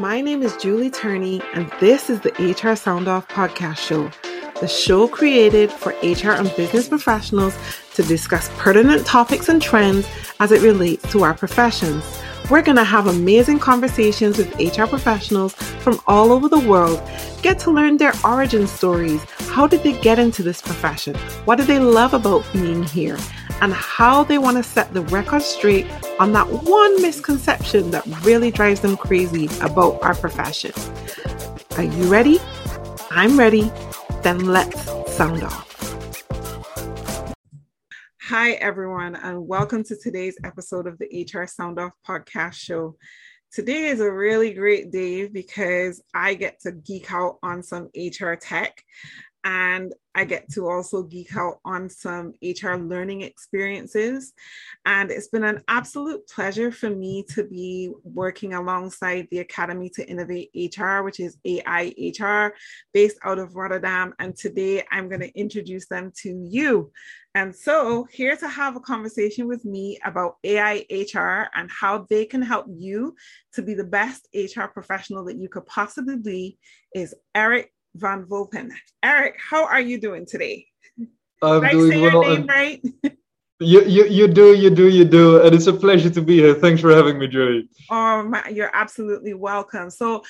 My name is Julie Turney, and this is the HR Sound Off podcast show, the show created for HR and business professionals to discuss pertinent topics and trends as it relates to our professions. We're going to have amazing conversations with HR professionals from all over the world, get to learn their origin stories. How did they get into this profession? What do they love about being here? And how they want to set the record straight on that one misconception that really drives them crazy about our profession. Are you ready? I'm ready. Then let's sound off. Hi, everyone, and welcome to today's episode of the HR Sound Off podcast show. Today is a really great day because I get to geek out on some HR tech, and I get to also geek out on some HR learning experiences. And it's been an absolute pleasure for me to be working alongside the Academy to Innovate HR, which is AIHR, based out of Rotterdam. And today I'm going to introduce them to you. And so here to have a conversation with me about AIHR and how they can help you to be the best HR professional that you could possibly be is Erik Van Vulpen. Erik, how are you doing today? I'm doing well. Did I say your name right? You do. And it's a pleasure to be here. Thanks for having me, Julie. Oh, you're absolutely welcome. So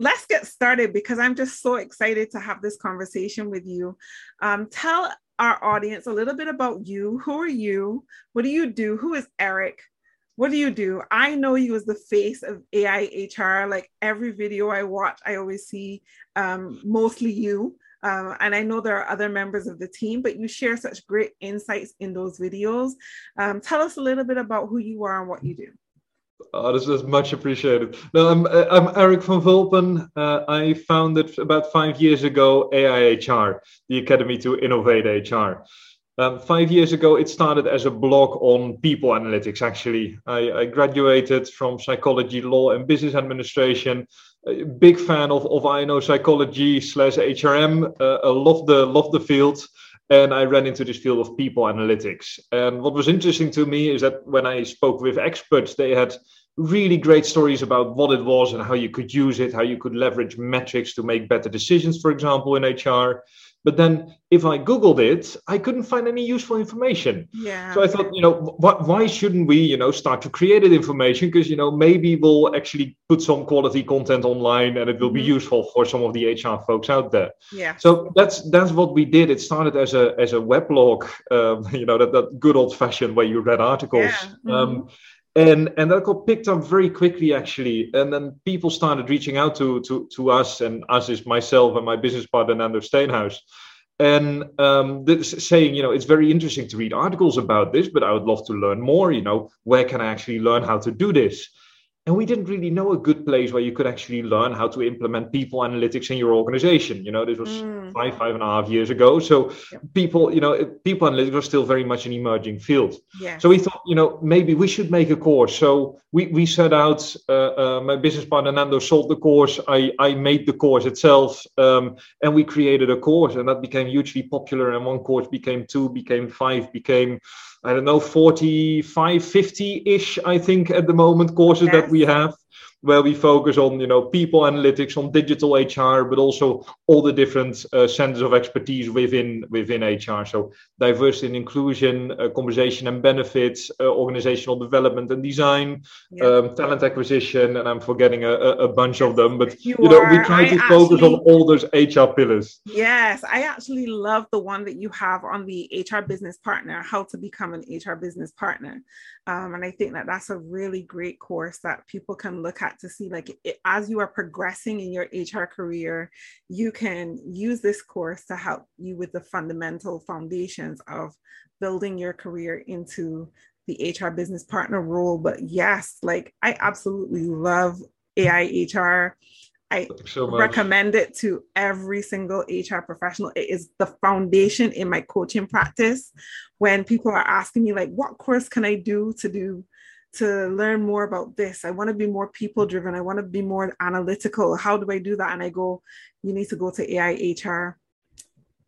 let's get started because I'm just so excited to have this conversation with you. Tell our audience a little bit about you. Who are you? What do you do? Who is Erik? What do you do? I know you as the face of AIHR. Like every video I watch, I always see mostly you. And I know there are other members of the team, but you share such great insights in those videos. Tell us a little bit about who you are and what you do. Oh, this is much appreciated. No, I'm Erik Van Vulpen. I founded about 5 years ago AIHR, the Academy to Innovate HR. 5 years ago, it started as a blog on people analytics, actually. I graduated from psychology, law and business administration. A big fan of I know psychology / HRM. I love the field. And I ran into this field of people analytics. And what was interesting to me is that when I spoke with experts, they had really great stories about what it was and how you could use it, how you could leverage metrics to make better decisions, for example, in HR. But then if I Googled it, I couldn't find any useful information. Yeah. So I thought, why shouldn't we, start to create information? Because, maybe we'll actually put some quality content online and it will be useful for some of the HR folks out there. Yeah. So that's what we did. It started as a weblog, that good old fashioned way you read articles. Yeah. And that got picked up very quickly, actually. And then people started reaching out to us, and us is myself and my business partner, Nando Steenhuis. And saying, it's very interesting to read articles about this, but I would love to learn more, where can I actually learn how to do this? And we didn't really know a good place where you could actually learn how to implement people analytics in your organization. This was five and a half years ago. So yeah. People analytics was still very much an emerging field. Yeah. So we thought, maybe we should make a course. So we set out, my business partner, Nando, sold the course. I made the course itself. And we created a course, and that became hugely popular. And one course became two, became five, became... 45, 50-ish, I think, at the moment, courses that we have, where we focus on, people analytics, on digital HR, but also all the different centers of expertise within HR. So diversity and inclusion, compensation and benefits, organizational development and design, talent acquisition, and I'm forgetting a bunch of them. But, we try to focus on all those HR pillars. Yes, I actually love the one that you have on the HR business partner, how to become an HR business partner. And I think that's a really great course that people can look at to see, as you are progressing in your HR career, you can use this course to help you with the fundamental foundations of building your career into the HR business partner role. But yes, I absolutely love AIHR. I recommend it to every single HR professional. It is the foundation in my coaching practice. When people are asking me, what course can I do to learn more about this? I want to be more people driven. I want to be more analytical. How do I do that? And I go, you need to go to AIHR.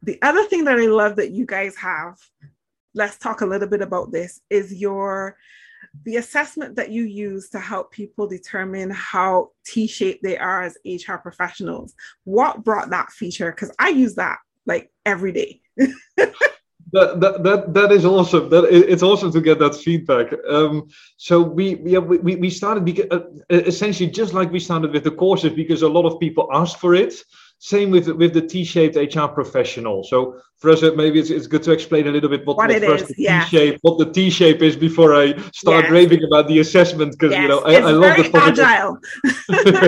The other thing that I love that you guys have, let's talk a little bit about this, is your The assessment that you use to help people determine how T-shaped they are as HR professionals, what brought that feature? Because I use that like every day. That is awesome. It's awesome to get that feedback. So we started because, essentially just like we started with the courses, because a lot of people asked for it. Same with the T-shaped HR professional. So for us, maybe it's good to explain a little bit what the T-shape is before I start raving about the assessment, because you know I love the topic.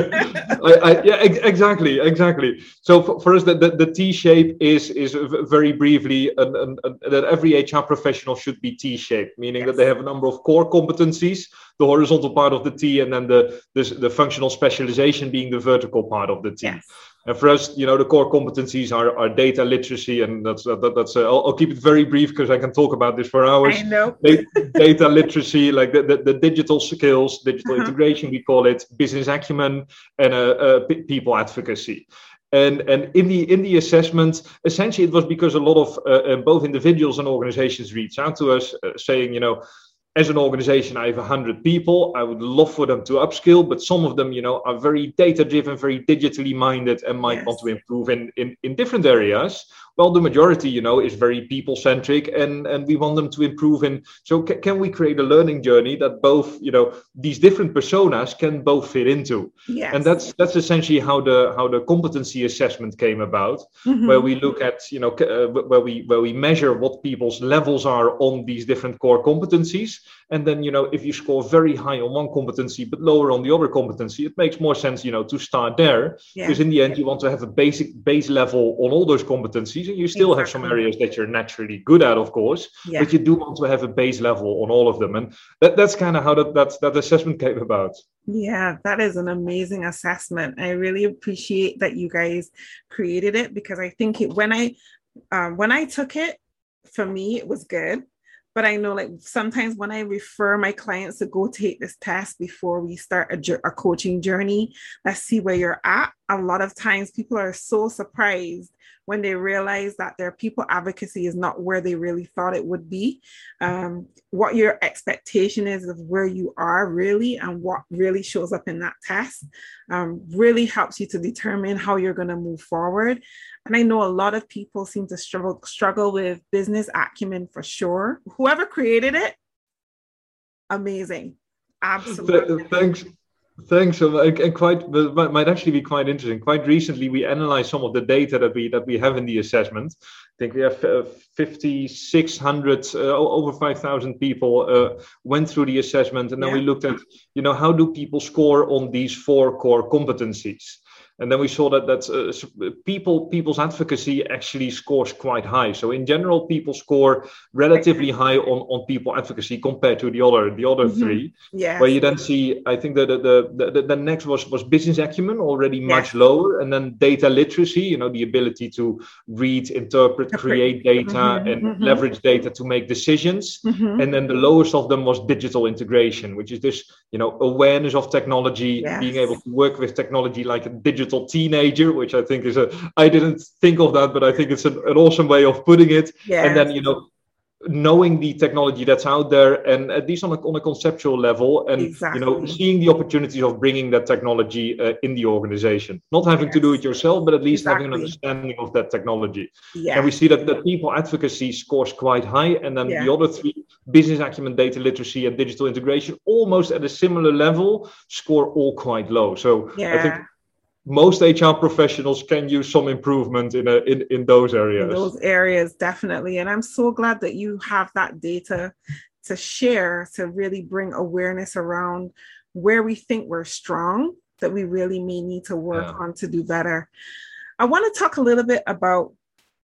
Agile. Exactly. So for us, the T-shape is very briefly that every HR professional should be T-shaped, meaning that they have a number of core competencies, the horizontal part of the T, and then the functional specialization being the vertical part of the T. Yes. And for us, you know, the core competencies are data literacy, and that's I'll keep it very brief because I can talk about this for hours. I know. Data literacy, like the digital skills, digital integration, we call it, business acumen, and people advocacy. And in the assessment, essentially, it was because a lot of both individuals and organizations reached out to us saying, you know, as an organization, I have 100 people. I would love for them to upskill, but some of them, you know, are very data-driven, very digitally minded, and might want to improve in different areas. Well, the majority, you know, is very people-centric, and we want them to improve. And so can we create a learning journey that both, you know, these different personas can both fit into? Yes. And that's essentially how the competency assessment came about, where we look at, you know, where we measure what people's levels are on these different core competencies. And then, you know, if you score very high on one competency but lower on the other competency, it makes more sense, you know, to start there. Because in the end, you want to have a base level on all those competencies. And you still have some areas that you're naturally good at, of course. Yeah. But you do want to have a base level on all of them. And that's kind of how that assessment came about. Yeah, that is an amazing assessment. I really appreciate that you guys created it, because I think when I took it, for me, it was good. But I know, like, sometimes when I refer my clients to go take this test before we start a coaching journey, let's see where you're at. A lot of times people are so surprised when they realize that their people advocacy is not where they really thought it would be. What your expectation is of where you are really and what really shows up in that test really helps you to determine how you're going to move forward. And I know a lot of people seem to struggle with business acumen for sure. Whoever created it, amazing. Absolutely. Thanks. And might actually be quite interesting. Quite recently, we analyzed some of the data that we have in the assessment. I think we have 5,600, over 5,000 people went through the assessment. And then we looked at, you know, how do people score on these four core competencies? And then we saw that people's advocacy actually scores quite high. So in general, people score relatively high on people advocacy compared to the other three. Yeah. Where you then see, I think that the next was business acumen, already much lower, and then data literacy. You know, the ability to read, interpret, create data, and leverage data to make decisions. And then the lowest of them was digital integration, which is this, you know, awareness of technology, being able to work with technology like a digital teenager, which I think I didn't think of that, but I think it's an awesome way of putting it. Yes. And then, you know, knowing the technology that's out there, and at least on a conceptual level, and you know, seeing the opportunities of bringing that technology in the organization, not having to do it yourself, but at least having an understanding of that technology. And we see that people advocacy scores quite high, and then the other three, business acumen, data literacy, and digital integration, almost at a similar level, score all quite low. So I think most HR professionals can use some improvement in those areas. In those areas, definitely. And I'm so glad that you have that data to share, to really bring awareness around where we think we're strong, that we really may need to work on to do better. I want to talk a little bit about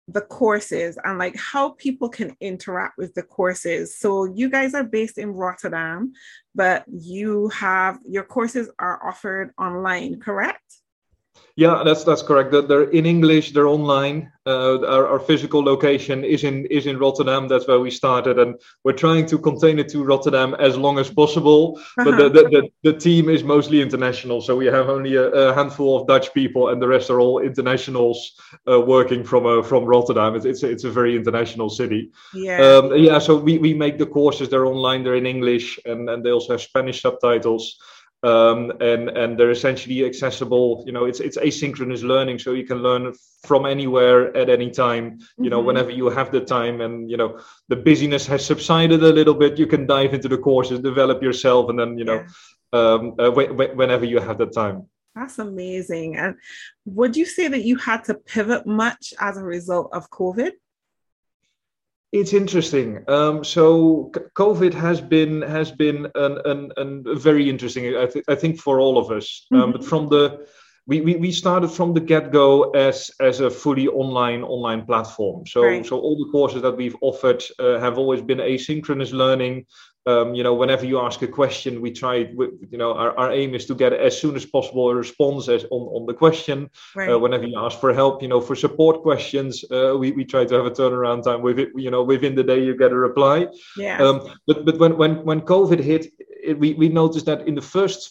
the courses and like how people can interact with the courses. So you guys are based in Rotterdam, but your courses are offered online, correct? Yeah, that's correct. They're in English. They're online. Our physical location is in Rotterdam. That's where we started, and we're trying to contain it to Rotterdam as long as possible. But the team is mostly international, so we have only a handful of Dutch people, and the rest are all internationals working from Rotterdam. It's a very international city. Yeah. So we make the courses. They're online. They're in English, and they also have Spanish subtitles. And they're essentially accessible. You know, it's asynchronous learning, so you can learn from anywhere at any time, you know, whenever you have the time, and, you know, the busyness has subsided a little bit. You can dive into the courses, develop yourself, and then, you know, whenever you have the time. That's amazing. And would you say that you had to pivot much as a result of COVID? It's interesting. So COVID has been an very interesting, I think for all of us. But from the we started from the get-go as a fully online platform. So right. So all the courses that we've offered have always been asynchronous learning. You know, whenever you ask a question, we try. You know, our aim is to get as soon as possible a response on the question. Right. Whenever you ask for help, you know, for support questions, we try to have a turnaround time with it. You know, within the day you get a reply. Yeah. But when COVID hit, we noticed that in the first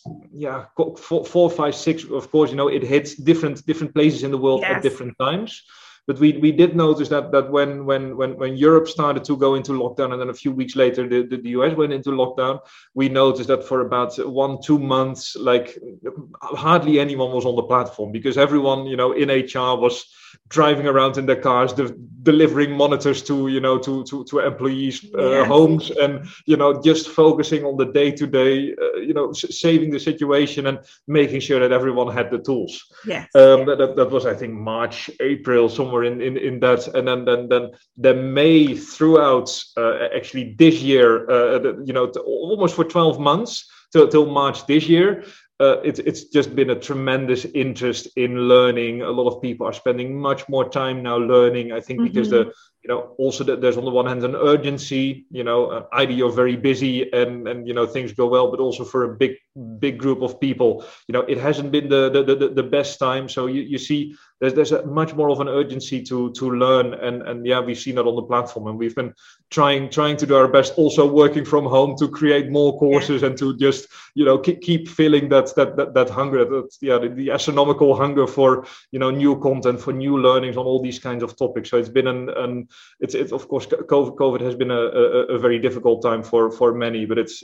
4, 5, 6, of course, you know, it hits different places in the world at different times. But we did notice that when Europe started to go into lockdown, and then a few weeks later the US went into lockdown, we noticed that for about 1-2 months, like hardly anyone was on the platform, because everyone, you know, in HR was driving around in their cars, delivering monitors to, you know, to employees' homes, and, you know, just focusing on the day-to-day, you know, saving the situation and making sure that everyone had the tools. Yes. That was, I think, March, April, somewhere in that, and then May throughout actually this year, you know, almost for 12 months till March this year. It's just been a tremendous interest in learning. A lot of people are spending much more time now learning, I think, because there's on the one hand an urgency, you know, either you're very busy and you know, things go well, but also for a big group of people, you know, it hasn't been the best time. So you see there's a much more of an urgency to learn, and we've seen that on the platform, and we've been trying to do our best, also working from home, to create more courses and to just, you know, keep filling that hunger, the astronomical hunger for, you know, new content, for new learnings on all these kinds of topics. So it's been it's of course COVID has been a very difficult time for many, but it's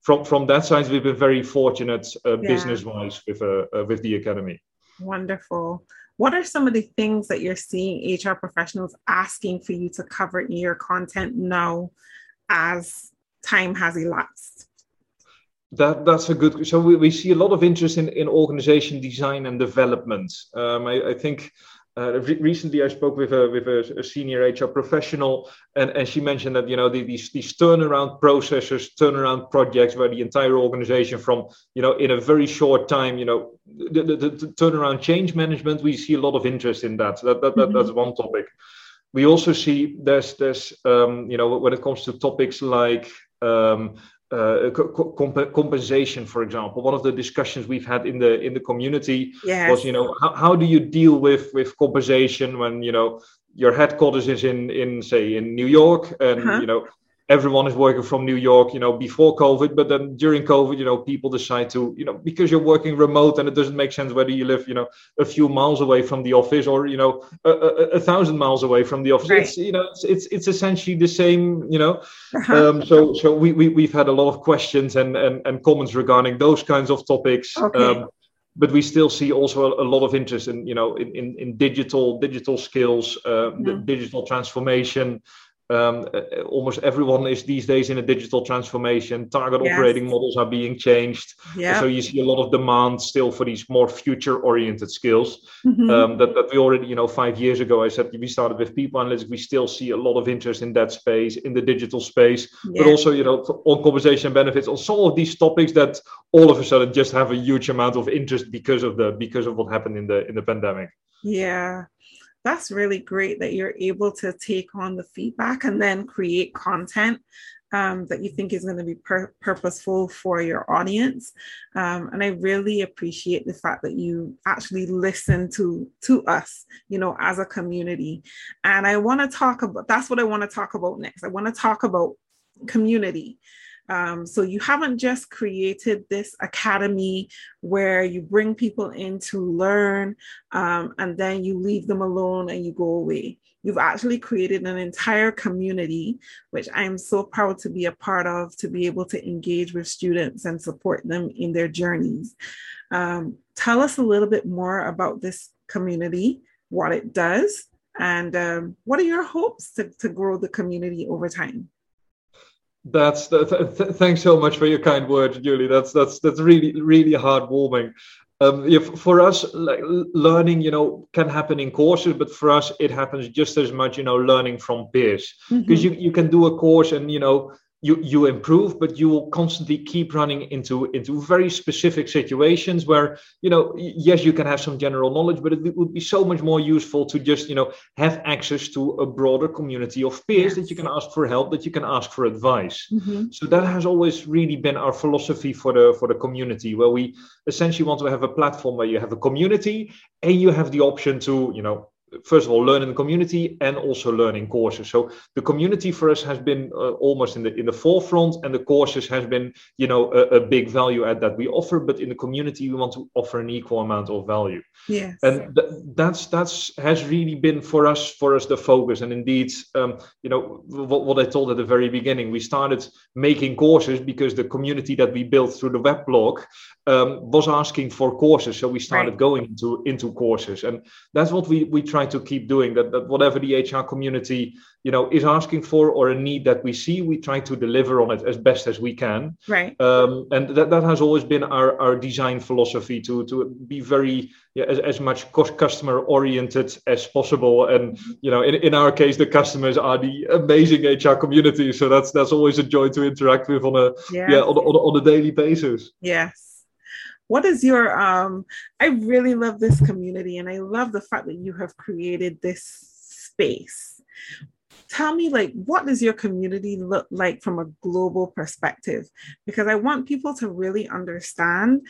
from that side we've been very fortunate business wise with the Academy. Wonderful. What are some of the things that you're seeing HR professionals asking for you to cover in your content now as time has elapsed? That's a good, so we see a lot of interest in organization design and development. I think recently I spoke with a senior HR professional, and she mentioned that, you know, these turnaround processes, turnaround projects, where the entire organization, from, you know, in a very short time, you know, the turnaround change management, we see a lot of interest in that. That's one topic. We also see there's you know, when it comes to topics like compensation, for example, one of the discussions we've had in the community was, you know, how do you deal with compensation when, you know, your headquarters is in New York, and you know, everyone is working from New York, you know, before COVID, but then during COVID, you know, people decide to, you know, because you're working remote and it doesn't make sense whether you live, you know, a few miles away from the office or, you know, a 1,000 miles away from the office. Right. It's, you know, it's essentially the same, you know. So we've had a lot of questions and comments regarding those kinds of topics. Okay. But we still see also a lot of interest in, you know, in digital skills, the digital transformation. Almost everyone is these days in a digital transformation. Target operating models are being changed. Yep. So you see a lot of demand still for these more future-oriented skills that we already, you know, 5 years ago, I said we started with people analytics. We still see a lot of interest in that space, in the digital space, but also, you know, on compensation benefits, on some of these topics that all of a sudden just have a huge amount of interest because of what happened in the pandemic. Yeah. That's really great that you're able to take on the feedback and then create content that you think is going to be purposeful for your audience. And I really appreciate the fact that you actually listen to us, you know, as a community. And I want to talk about, that's what I want to talk about next. I want to talk about community. So you haven't just created this academy where you bring people in to learn, and then you leave them alone and you go away. You've actually created an entire community, which I'm so proud to be a part of, to be able to engage with students and support them in their journeys. Tell us a little bit more about this community, what it does, and what are your hopes to grow the community over time? Thanks so much for your kind words, Julie. That's really, really heartwarming. If for us, like, learning, you know, can happen in courses, but for us, it happens just as much, you know, learning from peers, because you can do a course and, you know, you improve, but you will constantly keep running into very specific situations where, you know, yes, you can have some general knowledge, but it would be so much more useful to just, you know, have access to a broader community of peers that you can ask for help, that you can ask for advice. So that has always really been our philosophy for the community, where we essentially want to have a platform where you have a community and you have the option to, you know, first of all, learn in the community and also learn in courses. So the community for us has been almost in the forefront, and the courses has been, you know, a big value add that we offer. But in the community, we want to offer an equal amount of value. Yes, and that's has really been for us the focus. And indeed, you know, what I told at the very beginning, we started making courses because the community that we built through the weblog was asking for courses. So we started going into courses, and that's what we try to keep doing, that whatever the HR community, you know, is asking for, or a need that we see, we try to deliver on it as best as we can, and that has always been our design philosophy, to be very as much customer oriented as possible. And, you know, in our case, the customers are the amazing HR community, so that's always a joy to interact with on a daily basis. Yes. What is your, I really love this community, and I love the fact that you have created this space. Tell me, like, what does your community look like from a global perspective? Because I want people to really understand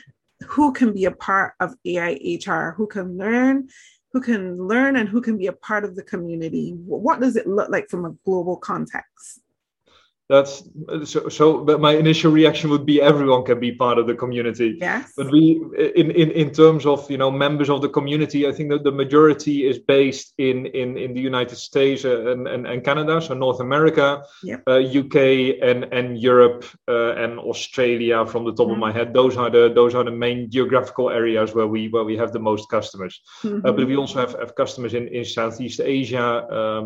who can be a part of AIHR, who can learn and who can be a part of the community. What does it look like from a global context? That's so. But my initial reaction would be everyone can be part of the community. Yes. But we, in terms of, you know, members of the community, I think that the majority is based in the United States and Canada, so North America, UK and Europe and Australia. From the top of my head, those are the main geographical areas where we have the most customers. But we also have customers in Southeast Asia.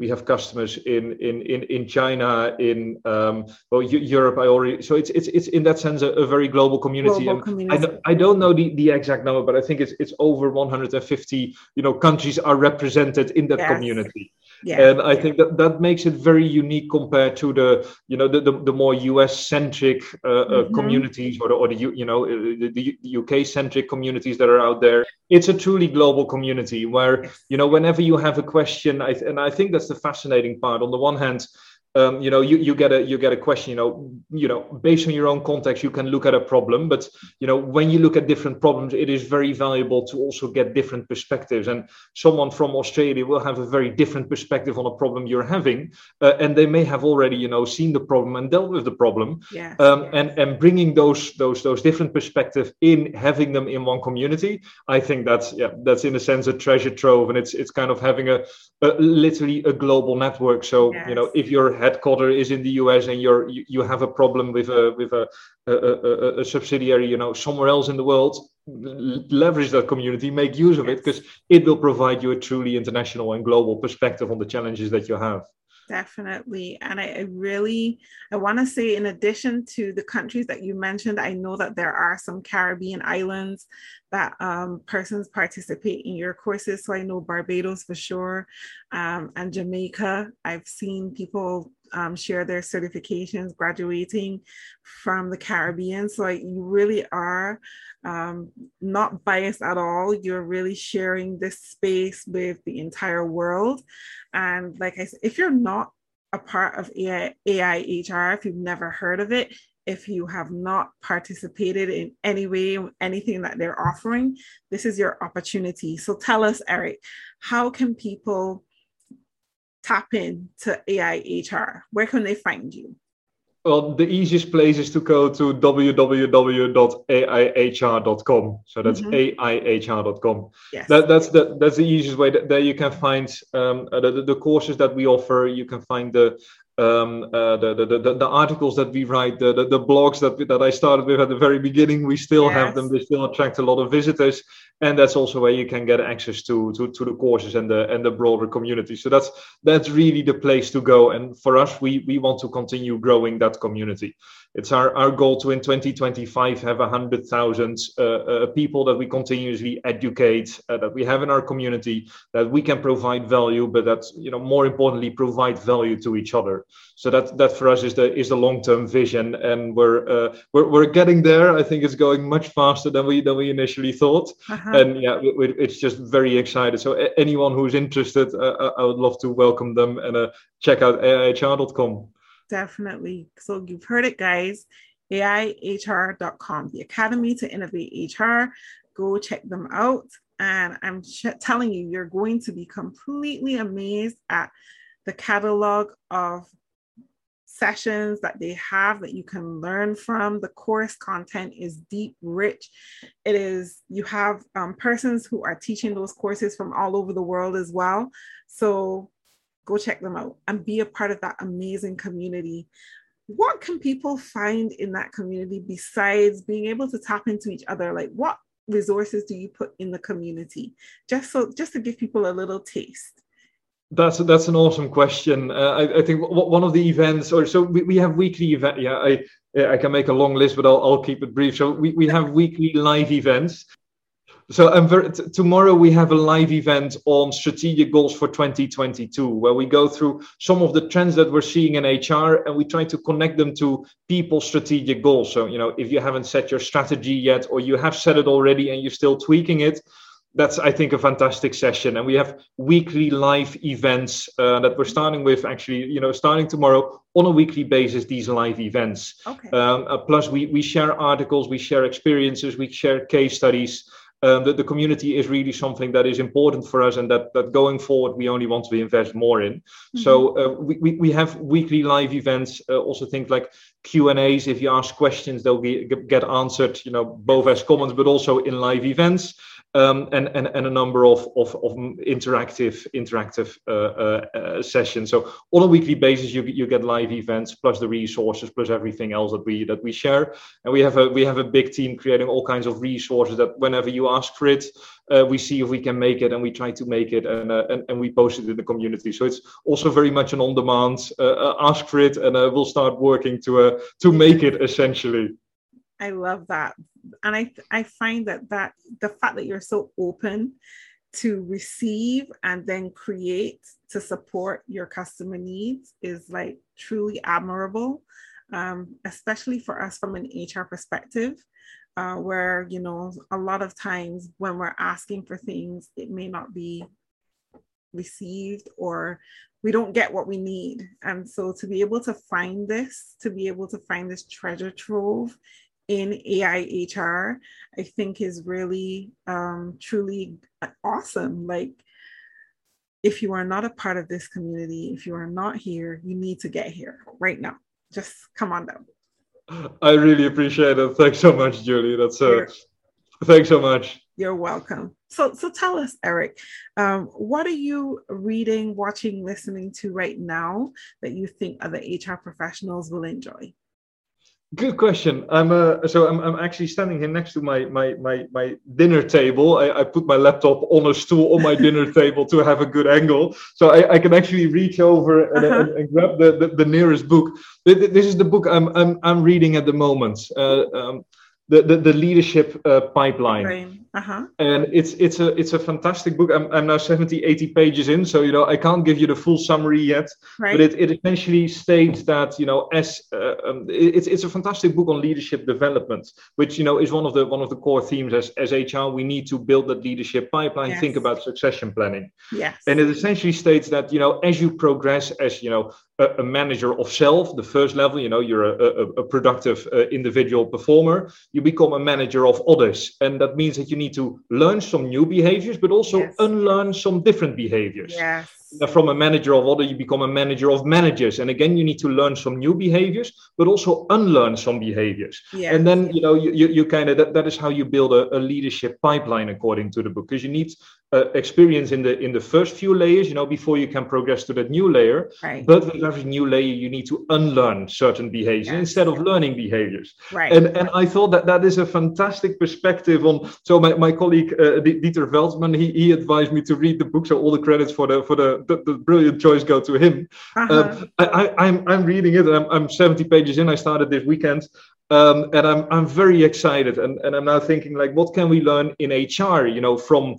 We have customers in China. In Europe, I already, so it's in that sense a very global community. Global community. I don't know the exact number, but I think it's over 150. You know, countries are represented in that community. Yeah. And I think that makes it very unique compared to the, you know, the more US centric communities, or the you know, the UK centric communities that are out there. It's a truly global community where, you know, whenever you have a question, and I think that's the fascinating part. On the one hand, you know, you get a question, you know, based on your own context, you can look at a problem. But, you know, when you look at different problems, it is very valuable to also get different perspectives. And someone from Australia will have a very different perspective on a problem you're having. And they may have already, you know, seen the problem and dealt with the problem. And bringing those different perspectives in, having them in one community, I think that's in a sense a treasure trove. And it's kind of having a literally a global network. So, you know, if you're headquarter is in the US and you have a problem with a subsidiary, you know, somewhere else in the world, leverage that community, make use of it, because it will provide you a truly international and global perspective on the challenges that you have. Definitely. And I want to say, in addition to the countries that you mentioned, I know that there are some Caribbean islands that persons participate in your courses. So I know Barbados for sure, and Jamaica. I've seen people share their certifications graduating from the Caribbean. So you really are not biased at all. You're really sharing this space with the entire world. And like I said, if you're not a part of AI HR if you've never heard of it, if you have not participated in any way, anything that they're offering, this is your opportunity. So tell us, Erik, how can people tap into AI HR? Where can they find you? Well, the easiest place is to go to www.aihr.com. So that's aihr.com. Yes. That's the easiest way. There you can find the courses that we offer. You can find the articles that we write, the blogs that I started with at the very beginning. We still have them. They still attract a lot of visitors, and that's also where you can get access to the courses and the broader community. So that's really the place to go. And for us, we want to continue growing that community. It's our goal to in 2025 have 100,000 people that we continuously educate, that we have in our community, that we can provide value, but that's, more importantly, provide value to each other. So that for us is the long-term vision, and we're getting there. I think it's going much faster than we initially thought, and it's just very exciting. So anyone who's interested, I would love to welcome them and check out aihr.com. Definitely. So you've heard it, guys. aihr.com, the Academy to Innovate HR. Go check them out, and I'm telling you, you're going to be completely amazed at the catalog of sessions that they have that you can learn from. The course content is deep, rich. It is, you have persons who are teaching those courses from all over the world as well. So go check them out and be a part of that amazing community. What can people find in that community besides being able to tap into each other? Like, what resources do you put in the community? Just to give people a little taste. That's an awesome question. I think one of the events, we have weekly events. Yeah, I can make a long list, but I'll keep it brief. So we have weekly live events. So tomorrow we have a live event on strategic goals for 2022, where we go through some of the trends that we're seeing in HR, and we try to connect them to people's strategic goals. So, if you haven't set your strategy yet, or you have set it already and you're still tweaking it, that's, I think, a fantastic session. And we have weekly live events that we're starting with, actually, starting tomorrow on a weekly basis, these live events. Okay. Plus, we share articles, we share experiences, we share case studies. The community is really something that is important for us, and that going forward, we only want to invest more in. Mm-hmm. So we have weekly live events, also things like Q&As. If you ask questions, they'll get answered, both as comments, but also in live events. And a number of interactive sessions. So on a weekly basis, you get live events, plus the resources, plus everything else that we share. And we have a big team creating all kinds of resources that whenever you ask for it, we see if we can make it, and we try to make it, and we post it in the community. So it's also very much an on-demand ask for it, and we'll start working to make it essentially. I love that. And I find that the fact that you're so open to receive and then create to support your customer needs is like truly admirable, especially for us from an HR perspective, where, a lot of times when we're asking for things, it may not be received, or we don't get what we need. And so to be able to find this treasure trove in AI HR, I think is really truly awesome. Like, if you are not a part of this community, if you are not here, you need to get here right now. Just come on down. I really appreciate it. Thanks so much, Julie. Thanks so much. You're welcome. So tell us, Erik, what are you reading, watching, listening to right now that you think other HR professionals will enjoy? Good question. I'm actually standing here next to my dinner table. I put my laptop on a stool on my dinner table to have a good angle, so I can actually reach over and grab the nearest book. This is the book I'm reading at the moment. The Leadership Pipeline. And it's a fantastic book. I'm now 70, 80 pages in, so I can't give you the full summary yet, but it essentially states that it's a fantastic book on leadership development, which is one of the core themes as HR. We need to build that leadership pipeline. Think about succession planning. And it essentially states that as you progress, as a manager of self, the first level, you know, you're a productive individual performer, you become a manager of others. And that means that you need to learn some new behaviors, but also unlearn some different behaviors. Yes. From a manager of others, you become a manager of managers. And again, you need to learn some new behaviors, but also unlearn some behaviors. Yes. And then, you know, you kind of, that is how you build a leadership pipeline, according to the book, because you need experience in the first few layers, you know, before you can progress to that new layer. Right. But with every new layer, you need to unlearn certain behaviors instead of learning behaviors. Right. And I thought that is a fantastic perspective on. So my colleague Dieter Veltman, he advised me to read the book. So all the credits for the brilliant choice go to him. Uh-huh. I'm reading it, and I'm 70 pages in. I started this weekend. And I'm very excited, and I'm now thinking, like, what can we learn in HR, you know, from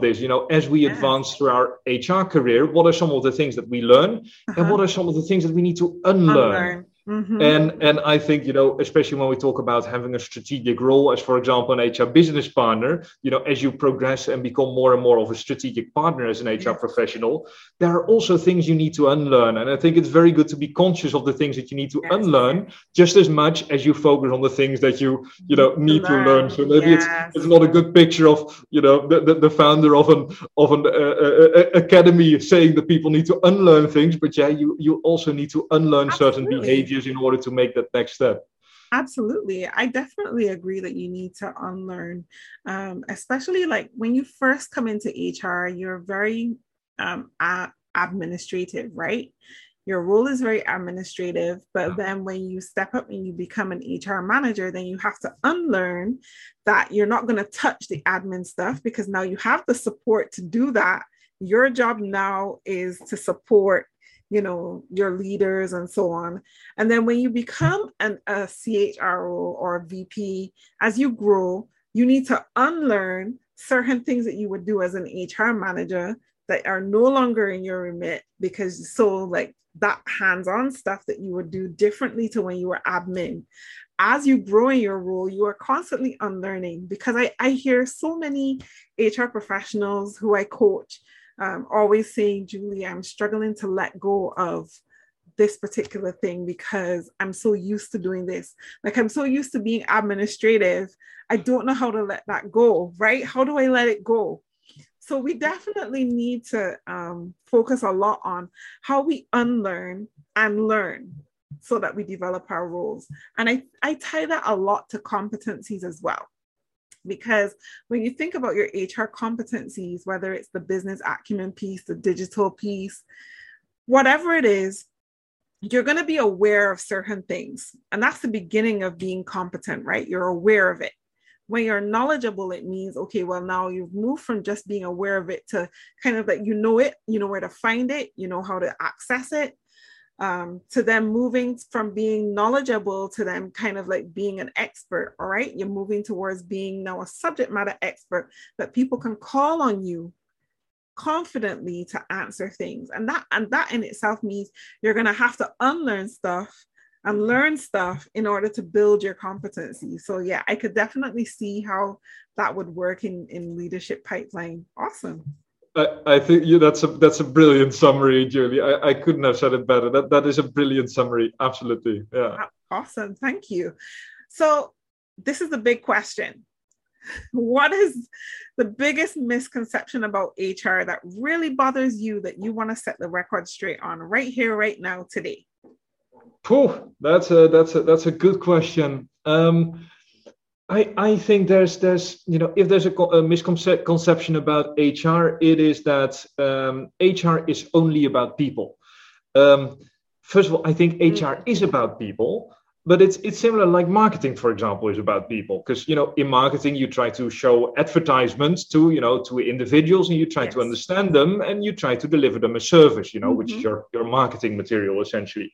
this, you know, as we advance through our HR career, what are some of the things that we learn and what are some of the things that we need to unlearn? Mm-hmm. And I think, you know, especially when we talk about having a strategic role as, for example, an HR business partner, you know, as you progress and become more and more of a strategic partner as an HR professional, there are also things you need to unlearn. And I think it's very good to be conscious of the things that you need to unlearn just as much as you focus on the things that you know, need to learn. So maybe it's not a good picture of, you know, the founder of an academy saying that people need to unlearn things, but you also need to unlearn certain behaviors in order to make that next step. Absolutely. I definitely agree that you need to unlearn, especially like when you first come into HR, you're very administrative, right? Your role is very administrative, but then when you step up and you become an HR manager, then you have to unlearn that you're not going to touch the admin stuff because now you have the support to do that. Your job now is to support, you know, your leaders and so on. And then when you become a CHRO or a VP, as you grow, you need to unlearn certain things that you would do as an HR manager that are no longer in your remit, because so like that hands-on stuff that you would do differently to when you were admin. As you grow in your role, you are constantly unlearning, because I hear so many HR professionals who I coach always saying, Julie, I'm struggling to let go of this particular thing because I'm so used to doing this. Like, I'm so used to being administrative. I don't know how to let that go, right? How do I let it go? So we definitely need to focus a lot on how we unlearn and learn so that we develop our roles. And I tie that a lot to competencies as well. Because when you think about your HR competencies, whether it's the business acumen piece, the digital piece, whatever it is, you're going to be aware of certain things. And that's the beginning of being competent, right? You're aware of it. When you're knowledgeable, it means, okay, well, now you've moved from just being aware of it to kind of like, you know it, you know where to find it, you know how to access it, to then moving from being knowledgeable to then kind of like being an expert, all right? You're moving towards being now a subject matter expert that people can call on you confidently to answer things. And that in itself means you're going to have to unlearn stuff and learn stuff in order to build your competency. So yeah, I could definitely see how that would work in leadership pipeline. Awesome. I think that's a brilliant summary, Julie. I couldn't have said it better. That is a brilliant summary. Absolutely. Yeah. Awesome. Thank you. So this is the big question. What is the biggest misconception about HR that really bothers you that you want to set the record straight on right here, right now, today? Oh, that's a good question. I think there's you know, if there's a misconception about HR, it is that HR is only about people. First of all, I think HR is about people, but it's similar like marketing, for example, is about people, because you know, in marketing you try to show advertisements to, you know, to individuals, and you try to understand them and you try to deliver them a service, you know, which is your marketing material essentially.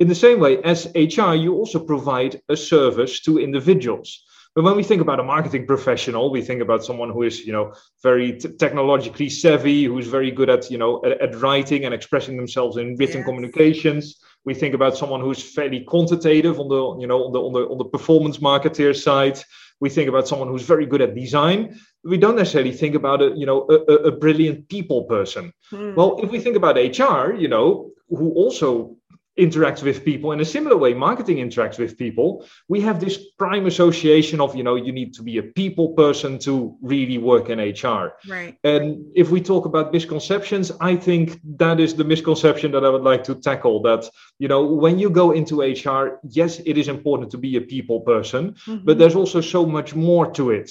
In the same way as HR, you also provide a service to individuals. But when we think about a marketing professional, we think about someone who is, you know, very technologically savvy, who's very good at, you know, at writing and expressing themselves in written communications. We think about someone who's fairly quantitative on the, you know, on the performance marketeer side. We think about someone who's very good at design. We don't necessarily think about a, you know, a brilliant people person. Well, if we think about HR, you know, who also interacts with people in a similar way marketing interacts with people. We have this prime association of, you know, you need to be a people person to really work in HR. Right. And if we talk about misconceptions, I think that is the misconception that I would like to tackle, that, you know, when you go into HR, yes, it is important to be a people person, but there's also so much more to it.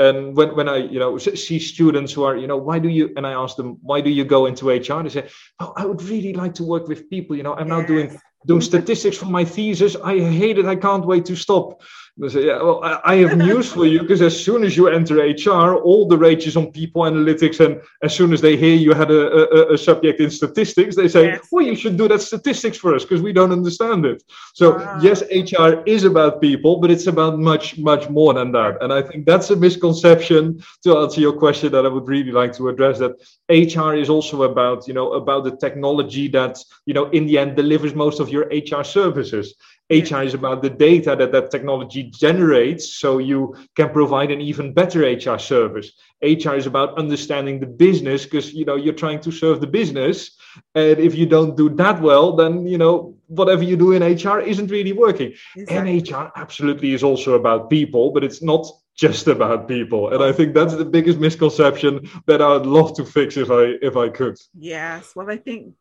And when I, you know, see students who are, you know, why do you, and I ask them, why do you go into HR? They say, oh, I would really like to work with people. You know, I'm now doing statistics for my thesis. I hate it. I can't wait to stop. They say, yeah, well, I have news for you, because as soon as you enter HR, all the rage is on people analytics. And as soon as they hear you had a subject in statistics, they say, well, you should do that statistics for us because we don't understand it. So yes, HR is about people, but it's about much, much more than that. And I think that's a misconception, to answer your question, that I would really like to address, that HR is also about, you know, about the technology that, you know, in the end delivers most of your HR services. HR is about the data that technology generates, so you can provide an even better HR service. HR is about understanding the business, because, you know, you're trying to serve the business. And if you don't do that well, then, you know, whatever you do in HR isn't really working. Exactly. And HR absolutely is also about people, but it's not just about people. And I think that's the biggest misconception that I would love to fix if I could. Yes. Well, I think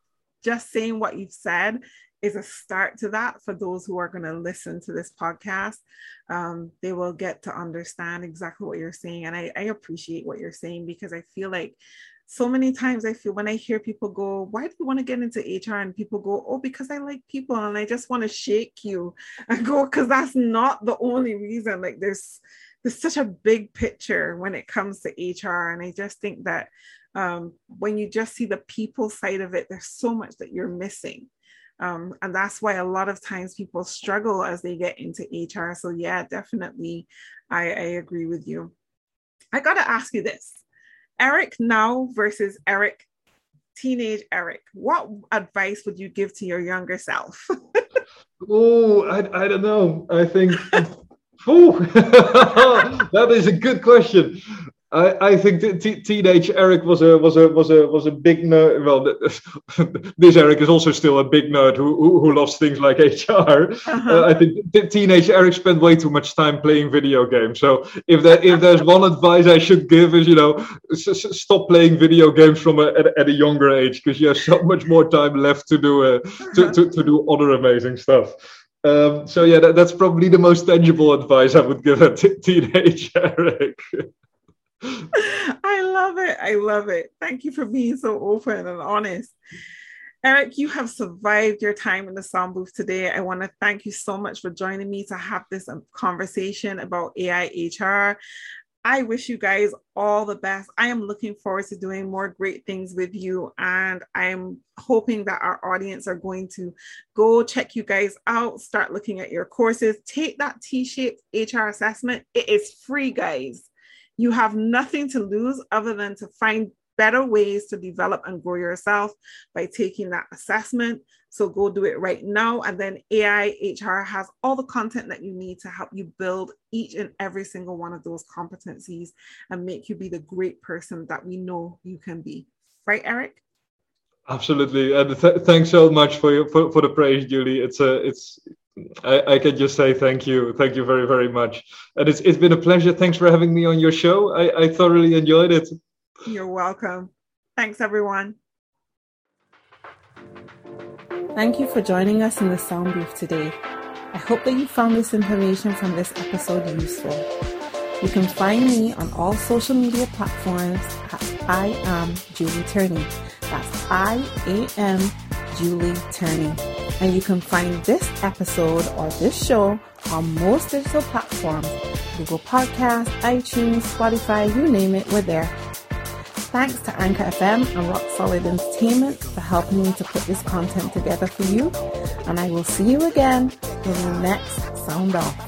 just saying what you've said is a start to that for those who are going to listen to this podcast. They will get to understand exactly what you're saying. And I appreciate what you're saying, because I feel like so many times I feel when I hear people go, why do you want to get into HR? And people go, oh, because I like people and I just want to shake you. I go, because that's not the only reason. Like there's such a big picture when it comes to HR. And I just think that when you just see the people side of it, there's so much that you're missing. And that's why a lot of times people struggle as they get into HR. So yeah, definitely, I agree with you. I got to ask you this, Erik now versus Erik, teenage Erik, what advice would you give to your younger self? Oh, I don't know. I think, that is a good question. I think teenage Erik was a big nerd. Well, this Erik is also still a big nerd who loves things like HR. I think teenage Erik spent way too much time playing video games. So if there's one advice I should give is, you know, stop playing video games at a younger age, because you have so much more time left to do to do other amazing stuff. So yeah, that's probably the most tangible advice I would give a teenage Erik. I love it. Thank you for being so open and honest. Erik, you have survived your time in the sound booth today. I want to thank you so much for joining me to have this conversation about AI HR. I wish you guys all the best. I am looking forward to doing more great things with you, and I'm hoping that our audience are going to go check you guys out, start looking at your courses, take that T-Shaped HR assessment. It is free, guys. You have nothing to lose other than to find better ways to develop and grow yourself by taking that assessment. So go do it right now. And then AI HR has all the content that you need to help you build each and every single one of those competencies and make you be the great person that we know you can be. Right, Erik? Absolutely. And thanks so much for the praise, Julie. I can just say thank you very, very much, and it's been a pleasure. Thanks for having me on your show. I thoroughly enjoyed it. You're welcome. Thanks, everyone. Thank you for joining us in the sound booth today. I hope that you found this information from this episode useful. You can find me on all social media platforms at I Am Julie Turney. That's I-A-M Julie Turney. And you can find this episode or this show on most digital platforms, Google Podcasts, iTunes, Spotify, you name it, we're there. Thanks to Anchor FM and Rock Solid Entertainment for helping me to put this content together for you. And I will see you again in the next Sound Off.